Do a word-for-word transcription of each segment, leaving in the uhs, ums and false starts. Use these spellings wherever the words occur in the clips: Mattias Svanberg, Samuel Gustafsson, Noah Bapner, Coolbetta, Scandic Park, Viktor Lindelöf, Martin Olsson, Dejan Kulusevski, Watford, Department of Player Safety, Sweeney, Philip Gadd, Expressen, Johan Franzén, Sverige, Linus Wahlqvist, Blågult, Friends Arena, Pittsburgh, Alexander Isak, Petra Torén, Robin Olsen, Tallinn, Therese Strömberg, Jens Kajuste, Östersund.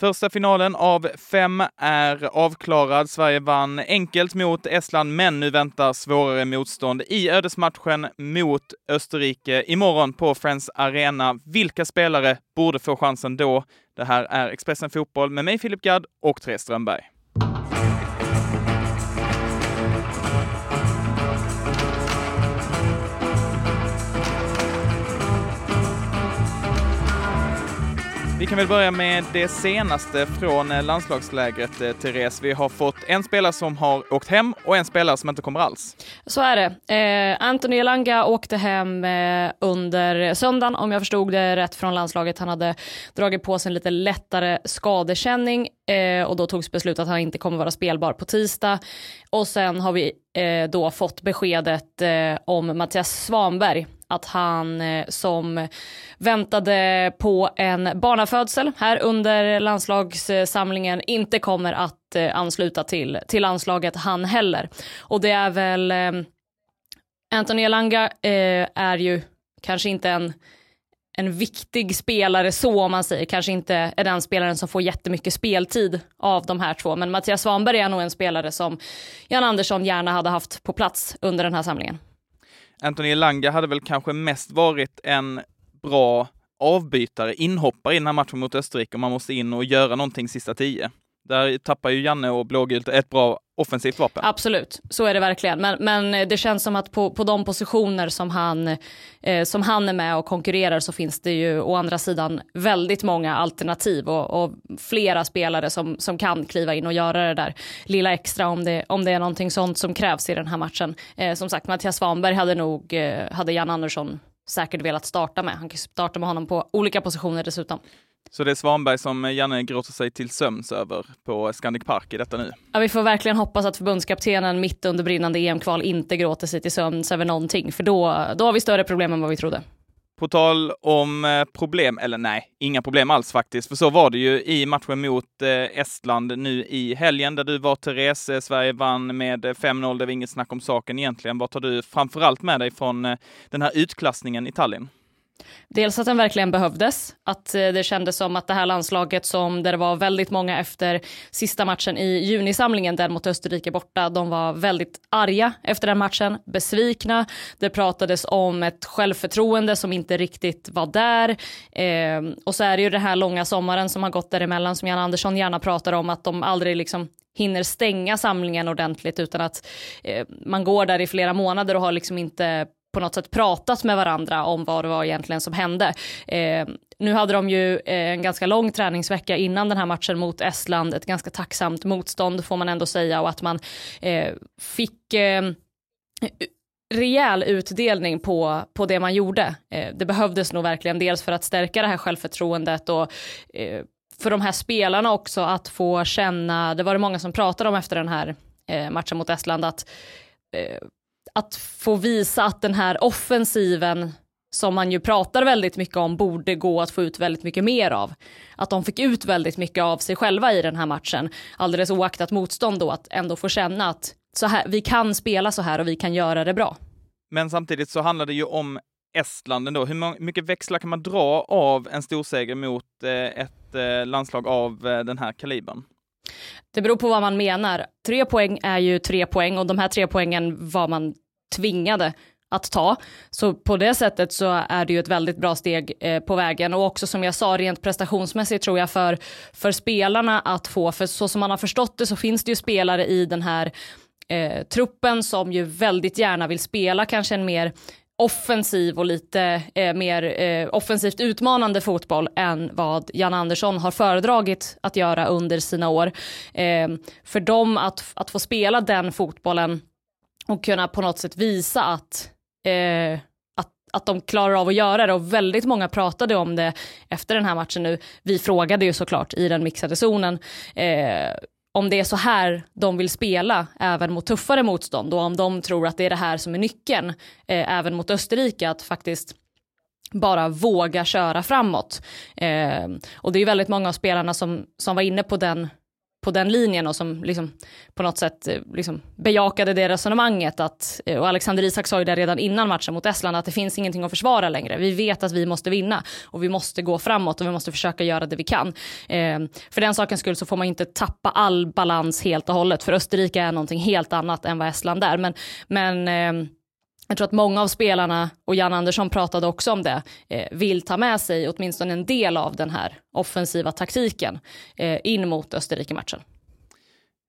Första finalen av fem är avklarad. Sverige vann enkelt mot Estland, men nu väntar svårare motstånd i ödesmatchen mot Österrike imorgon på Friends Arena. Vilka spelare borde få chansen då? Det här är Expressen Fotboll med mig Philip Gadd och Therese Strömberg. Vi kan väl börja med det senaste från landslagslägret, Therese. Vi har fått en spelare som har åkt hem och en spelare som inte kommer alls. Så är det. Eh, Anthony Elanga åkte hem eh, under söndagen, om jag förstod det rätt, från landslaget. Han hade dragit på sig en lite lättare skadekänning eh, och då togs beslut att han inte kommer vara spelbar på tisdag. Och sen har vi eh, då fått beskedet eh, om Mattias Svanberg. Att han som väntade på en barnafödsel här under landslagssamlingen inte kommer att ansluta till, till landslaget han heller. Och det är väl... Anthony Elanga eh, är ju kanske inte en, en viktig spelare så, om man säger. Kanske inte är den spelaren som får jättemycket speltid av de här två. Men Mattias Svanberg är nog en spelare som Janne Andersson gärna hade haft på plats under den här samlingen. Anthony Elanga hade väl kanske mest varit en bra avbytare, inhoppare i den här matchen mot Österrike, och man måste in och göra någonting sista tio. Där tappar ju Janne och Blågult ett bra offensivt vapen. Absolut, så är det verkligen. Men, men det känns som att på, på de positioner som han, eh, som han är med och konkurrerar, så finns det ju å andra sidan väldigt många alternativ och, och flera spelare som, som kan kliva in och göra det där lilla extra om det, om det är någonting sånt som krävs i den här matchen. Eh, som sagt, Mattias Svanberg hade nog eh, hade Janne Andersson säkert velat starta med. Han kan starta med honom på olika positioner dessutom. Så det är Svanberg som Janne gråter sig till sömns över på Scandic Park i detta nu? Ja, vi får verkligen hoppas att förbundskaptenen mitt under brinnande E M-kval inte gråter sig till sömns över någonting, för då, då har vi större problem än vad vi trodde. På tal om problem, eller nej, inga problem alls faktiskt, för så var det ju i matchen mot Estland nu i helgen där du var, Therese. Sverige vann med fem noll, det var inget snack om saken egentligen. Vad tar du framförallt med dig från den här utklassningen i Tallinn? Dels att den verkligen behövdes, att det kändes som att det här landslaget som där det var väldigt många efter sista matchen i junisamlingen, den mot Österrike borta, de var väldigt arga efter den matchen, besvikna. Det pratades om ett självförtroende som inte riktigt var där eh, och så är det ju den här långa sommaren som har gått däremellan, som Janne Andersson gärna pratar om, att de aldrig liksom hinner stänga samlingen ordentligt, utan att eh, man går där i flera månader och har liksom inte på något sätt pratat med varandra om vad det var egentligen som hände. Eh, nu hade de ju en ganska lång träningsvecka innan den här matchen mot Estland. Ett ganska tacksamt motstånd får man ändå säga, och att man eh, fick eh, rejäl utdelning på, på det man gjorde. Eh, det behövdes nog verkligen, dels för att stärka det här självförtroendet och eh, för de här spelarna också att få känna, det var det många som pratade om efter den här eh, matchen mot Estland, att eh, att få visa att den här offensiven som man ju pratar väldigt mycket om borde gå att få ut väldigt mycket mer av. Att de fick ut väldigt mycket av sig själva i den här matchen. Alldeles oaktat motstånd då, att ändå få känna att så här, vi kan spela så här och vi kan göra det bra. Men samtidigt så handlar det ju om Estland ändå. Hur mycket växlar kan man dra av en storseger mot ett landslag av den här kalibern? Det beror på vad man menar. Tre poäng är ju tre poäng, och de här tre poängen var man tvingade att ta. Så på det sättet så är det ju ett väldigt bra steg eh, på vägen. Och också som jag sa, rent prestationsmässigt tror jag för, för spelarna att få, för så som man har förstått det så finns det ju spelare i den här eh, truppen som ju väldigt gärna vill spela kanske en mer offensiv och lite eh, mer eh, offensivt utmanande fotboll än vad Janne Andersson har föredragit att göra under sina år. Eh, för dem att, att få spela den fotbollen och kunna på något sätt visa att, eh, att, att de klarar av att göra det. Och väldigt många pratade om det efter den här matchen nu. Vi frågade ju såklart i den mixade zonen eh, om det är så här de vill spela även mot tuffare motstånd, och om de tror att det är det här som är nyckeln eh, även mot Österrike, att faktiskt bara våga köra framåt. Eh, och det är väldigt många av spelarna som, som var inne på den på den linjen och som liksom på något sätt liksom bejakade det resonemanget att, och Alexander Isak sa ju det redan innan matchen mot Estland, att det finns ingenting att försvara längre. Vi vet att vi måste vinna och vi måste gå framåt och vi måste försöka göra det vi kan. Eh, för den sakens skull så får man inte tappa all balans helt och hållet, för Österrike är någonting helt annat än vad Estland är. Men, men eh, jag tror att många av spelarna, och Janne Andersson pratade också om det, eh, vill ta med sig åtminstone en del av den här offensiva taktiken eh, in mot Österrike-matchen.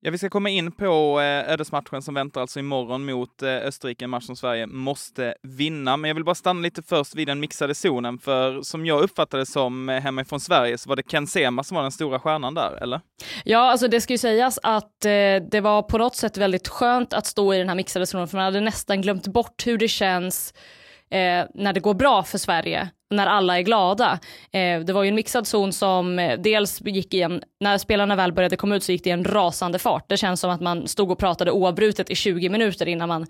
Ja, vi ska komma in på eh, ödesmatchen som väntar alltså imorgon mot eh, Österrike, en match som Sverige måste vinna. Men jag vill bara stanna lite först vid den mixade zonen, för som jag uppfattade som eh, hemifrån Sverige så var det Ken Sema som var den stora stjärnan där, eller? Ja, alltså det ska ju sägas att eh, det var på något sätt väldigt skönt att stå i den här mixade zonen, för man hade nästan glömt bort hur det känns Eh, när det går bra för Sverige, när alla är glada. Eh, det var ju en mixad zon som eh, dels gick i en, när spelarna väl började komma ut så gick det i en rasande fart. Det känns som att man stod och pratade oavbrutet i tjugo minuter innan man,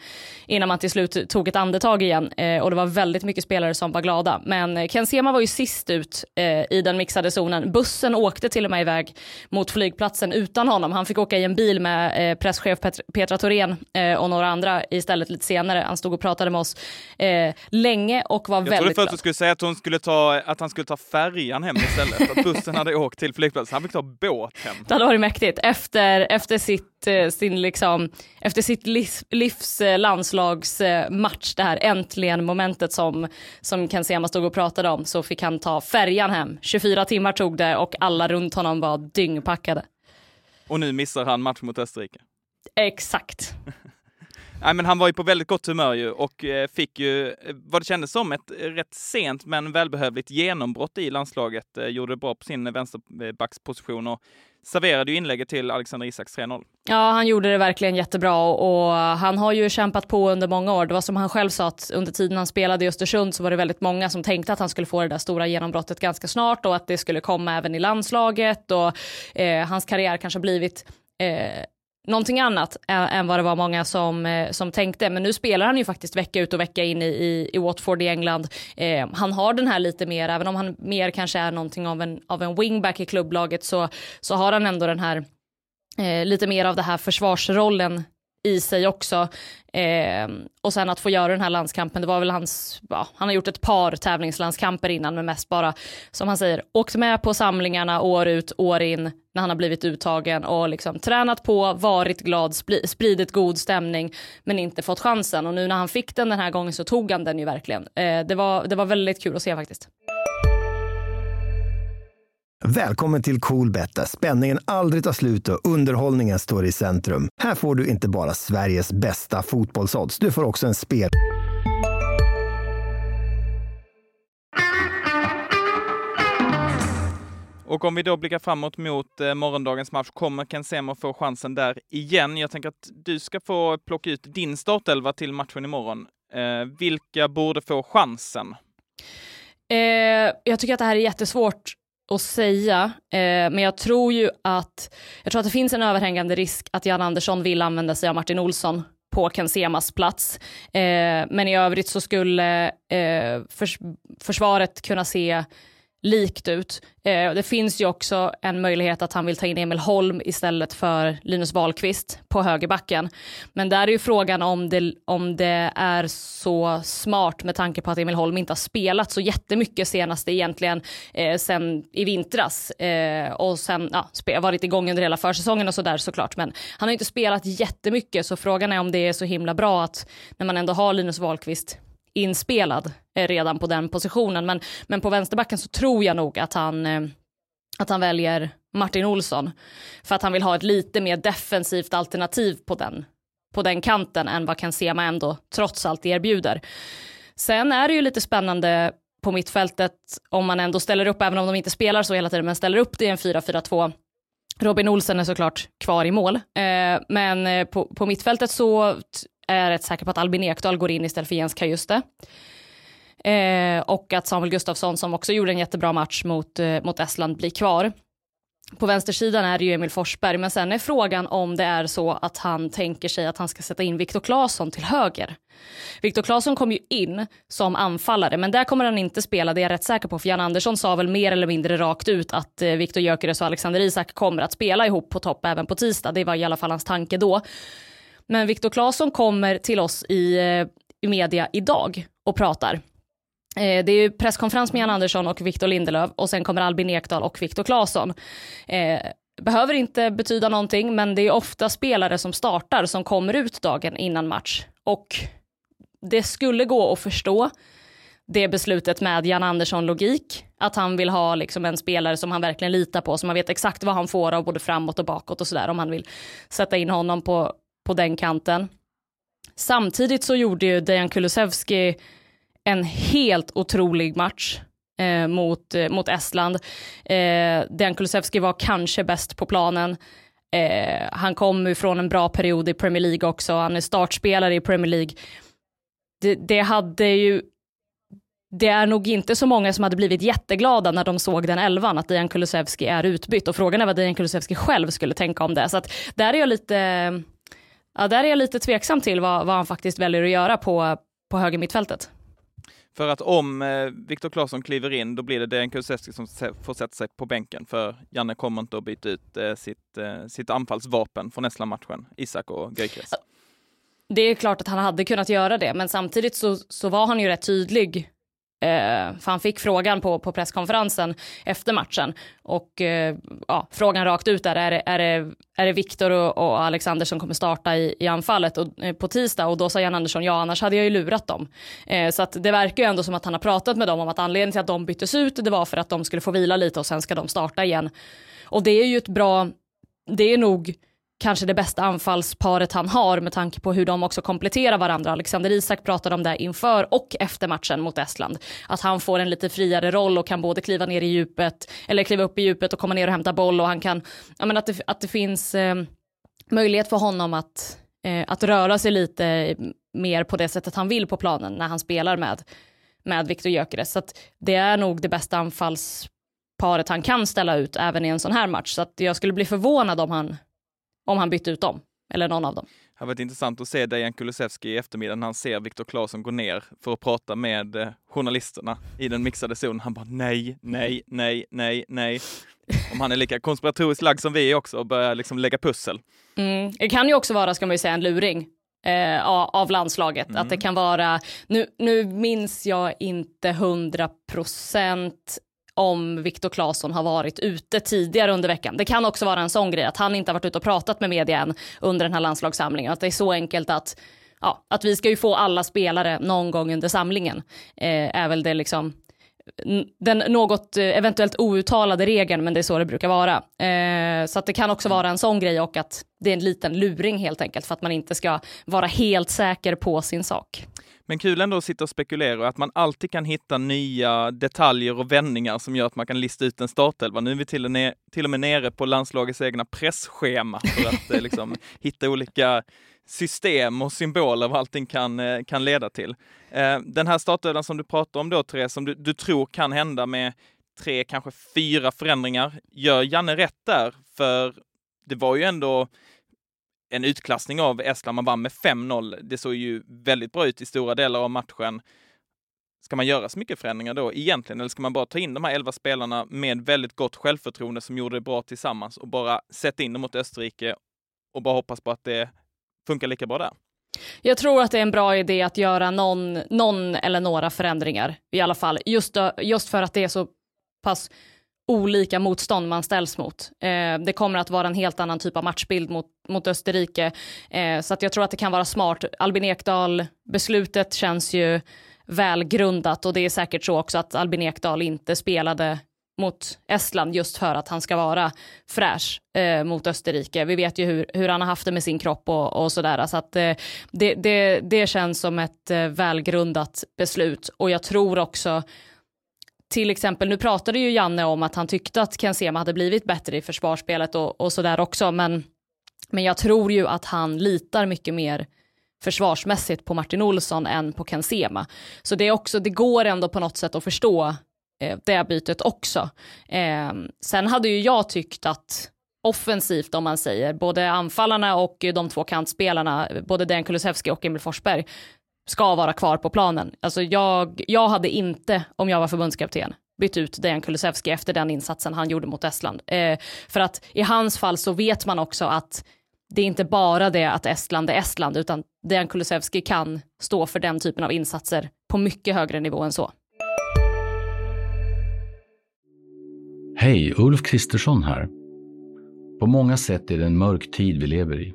innan man till slut tog ett andetag igen. Eh, och det var väldigt mycket spelare som var glada. Men eh, Ken Sema var ju sist ut eh, i den mixade zonen. Bussen åkte till och med iväg mot flygplatsen utan honom. Han fick åka i en bil med eh, presschef Pet- Petra Torén eh, och några andra istället lite senare. Han stod och pratade med oss eh, länge och var jag väldigt glad. Jag trodde först du skulle säga att, hon skulle ta, att han skulle ta färjan hem istället. Att bussen hade åkt till flygplatsen. Han fick ta båt hem. Det hade varit mäktigt. Efter, efter, sitt, sin liksom, efter sitt livs landslagsmatch, det här äntligen momentet som, som Ken Sema stod och pratade om, så fick han ta färjan hem. tjugofyra timmar tog det och alla runt honom var dyngpackade. Och nu missar han match mot Österrike. Exakt. Nej, men han var ju på väldigt gott humör ju och fick ju vad det kändes som ett rätt sent men välbehövligt genombrott i landslaget. Gjorde det bra på sin vänsterbacksposition och serverade ju inlägget till Alexander Isaks tre noll. Ja, han gjorde det verkligen jättebra och han har ju kämpat på under många år. Det var som han själv sa att under tiden han spelade i Östersund så var det väldigt många som tänkte att han skulle få det där stora genombrottet ganska snart och att det skulle komma även i landslaget och eh, hans karriär kanske blivit... Eh, någonting annat än vad det var många som, som tänkte. Men nu spelar han ju faktiskt vecka ut och vecka in i, i, i Watford i England. Eh, han har den här lite mer, även om han mer kanske är någonting av en, av en wingback i klubblaget så, så har han ändå den här eh, lite mer av det här försvarsrollen i sig också. Eh, och sen att få göra den här landskampen, det var väl hans, ja, han har gjort ett par tävlingslandskamper innan, men mest bara, som han säger, åkt med på samlingarna år ut, år in när han har blivit uttagen och liksom tränat på, varit glad, spri- spridit god stämning, men inte fått chansen. Och nu när han fick den den här gången så tog han den ju verkligen. Eh, det var, det var väldigt kul att se faktiskt. Välkommen till Coolbetta. Spänningen aldrig tar slut och underhållningen står i centrum. Här får du inte bara Sveriges bästa fotbollsodds, du får också en spel... Och om vi då blickar framåt mot eh, morgondagens match, kommer Ken Sema få chansen där igen. Jag tänker att du ska få plocka ut din startelva till matchen imorgon. Eh, vilka borde få chansen? Eh, jag tycker att det här är jättesvårt att säga, eh, men jag tror ju att jag tror att det finns en överhängande risk att Janne Andersson vill använda sig av Martin Olsson på Ken Semas plats. Eh, men i övrigt så skulle eh, förs- försvaret kunna se likt ut. Eh, det finns ju också en möjlighet att han vill ta in Emil Holm istället för Linus Wahlqvist på högerbacken. Men där är ju frågan om det, om det är så smart med tanke på att Emil Holm inte har spelat så jättemycket senast egentligen eh, sen i vintras. Eh, och sen ja, sp- varit igång under hela försäsongen och sådär såklart. Men han har inte spelat jättemycket, så frågan är om det är så himla bra att när man ändå har Linus Wahlqvist inspelad eh, redan på den positionen, men, men på vänsterbacken så tror jag nog att han, eh, att han väljer Martin Olsson för att han vill ha ett lite mer defensivt alternativ på den, på den kanten än vad Ken Sema ändå trots allt erbjuder. Sen är det ju lite spännande på mittfältet om man ändå ställer upp, även om de inte spelar så hela tiden, men ställer upp det i en fyra fyra två. Robin Olsen är såklart kvar i mål, eh, men eh, på, på mittfältet så t- är jag rätt säker på att Albin Ekdal går in istället för Jens Kajuste. Eh, och att Samuel Gustafsson, som också gjorde en jättebra match mot, eh, mot Estland, blir kvar. på vänstersidan är det ju Emil Forsberg. Men sen är frågan om det är så att han tänker sig att han ska sätta in Viktor Claesson till höger. Viktor Claesson kom ju in som anfallare, men där kommer han inte spela, det är jag rätt säker på. För Janne Andersson sa väl mer eller mindre rakt ut att Viktor Gyökeres och Alexander Isak kommer att spela ihop på topp även på tisdag. Det var i alla fall hans tanke då. Men Viktor Claesson kommer till oss i, i media idag och pratar. Det är ju presskonferens med Janne Andersson och Viktor Lindelöf, och sen kommer Albin Ekdal och Viktor Claesson. Eh, behöver inte betyda någonting, men det är ofta spelare som startar som kommer ut dagen innan match. Och det skulle gå att förstå det beslutet med Janne Andersson-logik, att han vill ha liksom en spelare som han verkligen litar på, som man vet exakt vad han får av både framåt och bakåt och sådär, om han vill sätta in honom på, på den kanten. Samtidigt så gjorde ju Dejan Kulusevski en helt otrolig match eh, mot, eh, mot Estland. Eh, Dejan Kulusevski var kanske bäst på planen. Eh, han kom från en bra period i Premier League också. Han är startspelare i Premier League. Det, det hade ju... Det är nog inte så många som hade blivit jätteglada när de såg den elvan, att Dejan Kulusevski är utbytt. Och frågan är vad Dejan Kulusevski själv skulle tänka om det. Så att där är jag lite... Ja, där är jag lite tveksam till vad, vad han faktiskt väljer att göra på, på höger mittfältet. För att om Viktor Claesson kliver in, då blir det Dejan Kulusevski som får sätta sig på bänken. För Janne kommer inte att byta ut sitt, sitt anfallsvapen från Estland-matchen, Isak och Gyökeres. Det är klart att han hade kunnat göra det, men samtidigt så, så var han ju rätt tydlig. Eh, för han fick frågan på, på presskonferensen efter matchen. Och eh, ja, frågan rakt ut där, är det, är det, är det Viktor och, och Alexander som kommer starta i, i anfallet och, eh, på tisdag? Och då sa Jan Andersson, ja annars hade jag ju lurat dem. Eh, så att det verkar ju ändå som att han har pratat med dem om att anledningen till att de byttes ut, det var för att de skulle få vila lite och sen ska de starta igen. Och det är ju ett bra, det är nog kanske det bästa anfallsparet han har med tanke på hur de också kompletterar varandra. Alexander Isak pratade om det inför och efter matchen mot Estland. Att han får en lite friare roll och kan både kliva ner i djupet eller kliva upp i djupet och komma ner och hämta boll. Och han kan, ja men att det, att det finns eh, möjlighet för honom att, eh, att röra sig lite mer på det sättet han vill på planen när han spelar med, med Viktor Gyökeres. Så att det är nog det bästa anfallsparet han kan ställa ut även i en sån här match. Så att jag skulle bli förvånad om han Om han bytte ut dem, eller någon av dem. Det har varit intressant att se Dejan Kulusevski i eftermiddag när han ser Viktor Claesson gå ner för att prata med journalisterna i den mixade zonen. Han bara nej, nej, nej, nej, nej. Om han är lika konspiratoriskt lagd som vi är också och börjar liksom lägga pussel. Mm. Det kan ju också vara, ska man ju säga, en luring eh, av landslaget. Mm. Att det kan vara, nu, nu minns jag inte hundra procent om Viktor Claesson har varit ute tidigare under veckan. Det kan också vara en sån grej att han inte har varit ute och pratat med media än under den här landslagssamlingen. Att det är så enkelt att, ja, att vi ska ju få alla spelare någon gång under samlingen. Eh, är väl det liksom den något eventuellt outtalade regeln, men det är så det brukar vara. Eh, så att det kan också vara en sån grej och att det är en liten luring helt enkelt för att man inte ska vara helt säker på sin sak. Men kul ändå att sitta och spekulera, att man alltid kan hitta nya detaljer och vändningar som gör att man kan lista ut en startelva. Nu är vi till och, ner, till och med nere på landslagets egna pressschema för att liksom, hitta olika system och symboler vad allting kan, kan leda till. Den här startelvan som du pratar om då, Therese, som du, du tror kan hända med tre, kanske fyra förändringar. Gör Janne rätt där? För det var ju ändå en utklassning av Estland. Man vann med fem noll. Det såg ju väldigt bra ut i stora delar av matchen. Ska man göra så mycket förändringar då egentligen? Eller ska man bara ta in de här elva spelarna med väldigt gott självförtroende som gjorde det bra tillsammans och bara sätta in dem mot Österrike och bara hoppas på att det funkar lika bra där? Jag tror att det är en bra idé att göra någon, någon eller några förändringar i alla fall. Just, då, just för att det är så pass olika motstånd man ställs mot. Eh, det kommer att vara en helt annan typ av matchbild mot, mot Österrike. Eh, så att jag tror att det kan vara smart. Albin Ekdal-beslutet känns ju välgrundat och det är säkert så också att Albin Ekdal inte spelade mot Estland just för att han ska vara fräsch eh, mot Österrike. Vi vet ju hur, hur han har haft det med sin kropp och, och sådär. Så att eh, det, det, det känns som ett eh, välgrundat beslut. Och jag tror också till exempel, nu pratade ju Janne om att han tyckte att Ken Sema hade blivit bättre i försvarsspelet och, och sådär också. Men, men jag tror ju att han litar mycket mer försvarsmässigt på Martin Olsson än på Ken Sema. Så det är också, det går ändå på något sätt att förstå eh, det bytet också. Eh, sen hade ju jag tyckt att offensivt, om man säger, både anfallarna och de två kantspelarna, både Dejan Kulusevski och Emil Forsberg, ska vara kvar på planen. Alltså jag, jag hade inte, om jag var förbundskapten, bytt ut Dejan Kulusevski efter den insatsen han gjorde mot Estland. Eh, för att i hans fall så vet man också att det är inte bara det att Estland är Estland, utan Dejan Kulusevski kan stå för den typen av insatser på mycket högre nivå än så. Hej, Ulf Kristersson här. På många sätt är det en mörk tid vi lever i.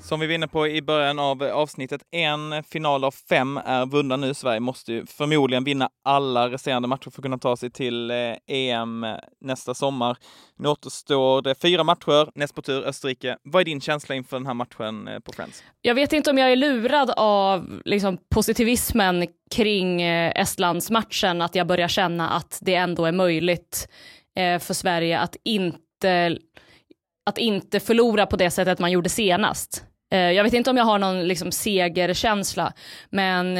Som vi vinner på i början av avsnittet, en final av fem är vunna nu. Sverige måste ju förmodligen vinna alla resterande matcher för att kunna ta sig till E M nästa sommar. Nu återstår det fyra matcher, näst på tur Österrike. Vad är din känsla inför den här matchen på Friends? Jag vet inte om jag är lurad av liksom, positivismen kring Estlandsmatchen, att jag börjar känna att det ändå är möjligt för Sverige att inte, att inte förlora på det sättet man gjorde senast. Jag vet inte om jag har någon liksom segerkänsla, men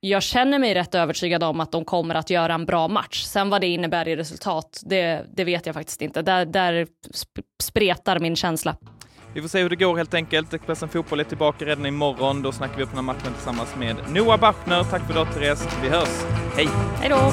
jag känner mig rätt övertygad om att de kommer att göra en bra match. Sen vad det innebär i resultat, det, det vet jag faktiskt inte. Där, där spretar min känsla. Vi får se hur det går helt enkelt. Expressen Fotboll är tillbaka redan imorgon. Då snackar vi upp den här matchen tillsammans med Noah Bapner. Tack för idag, Therese. Vi hörs. Hej! Hej då!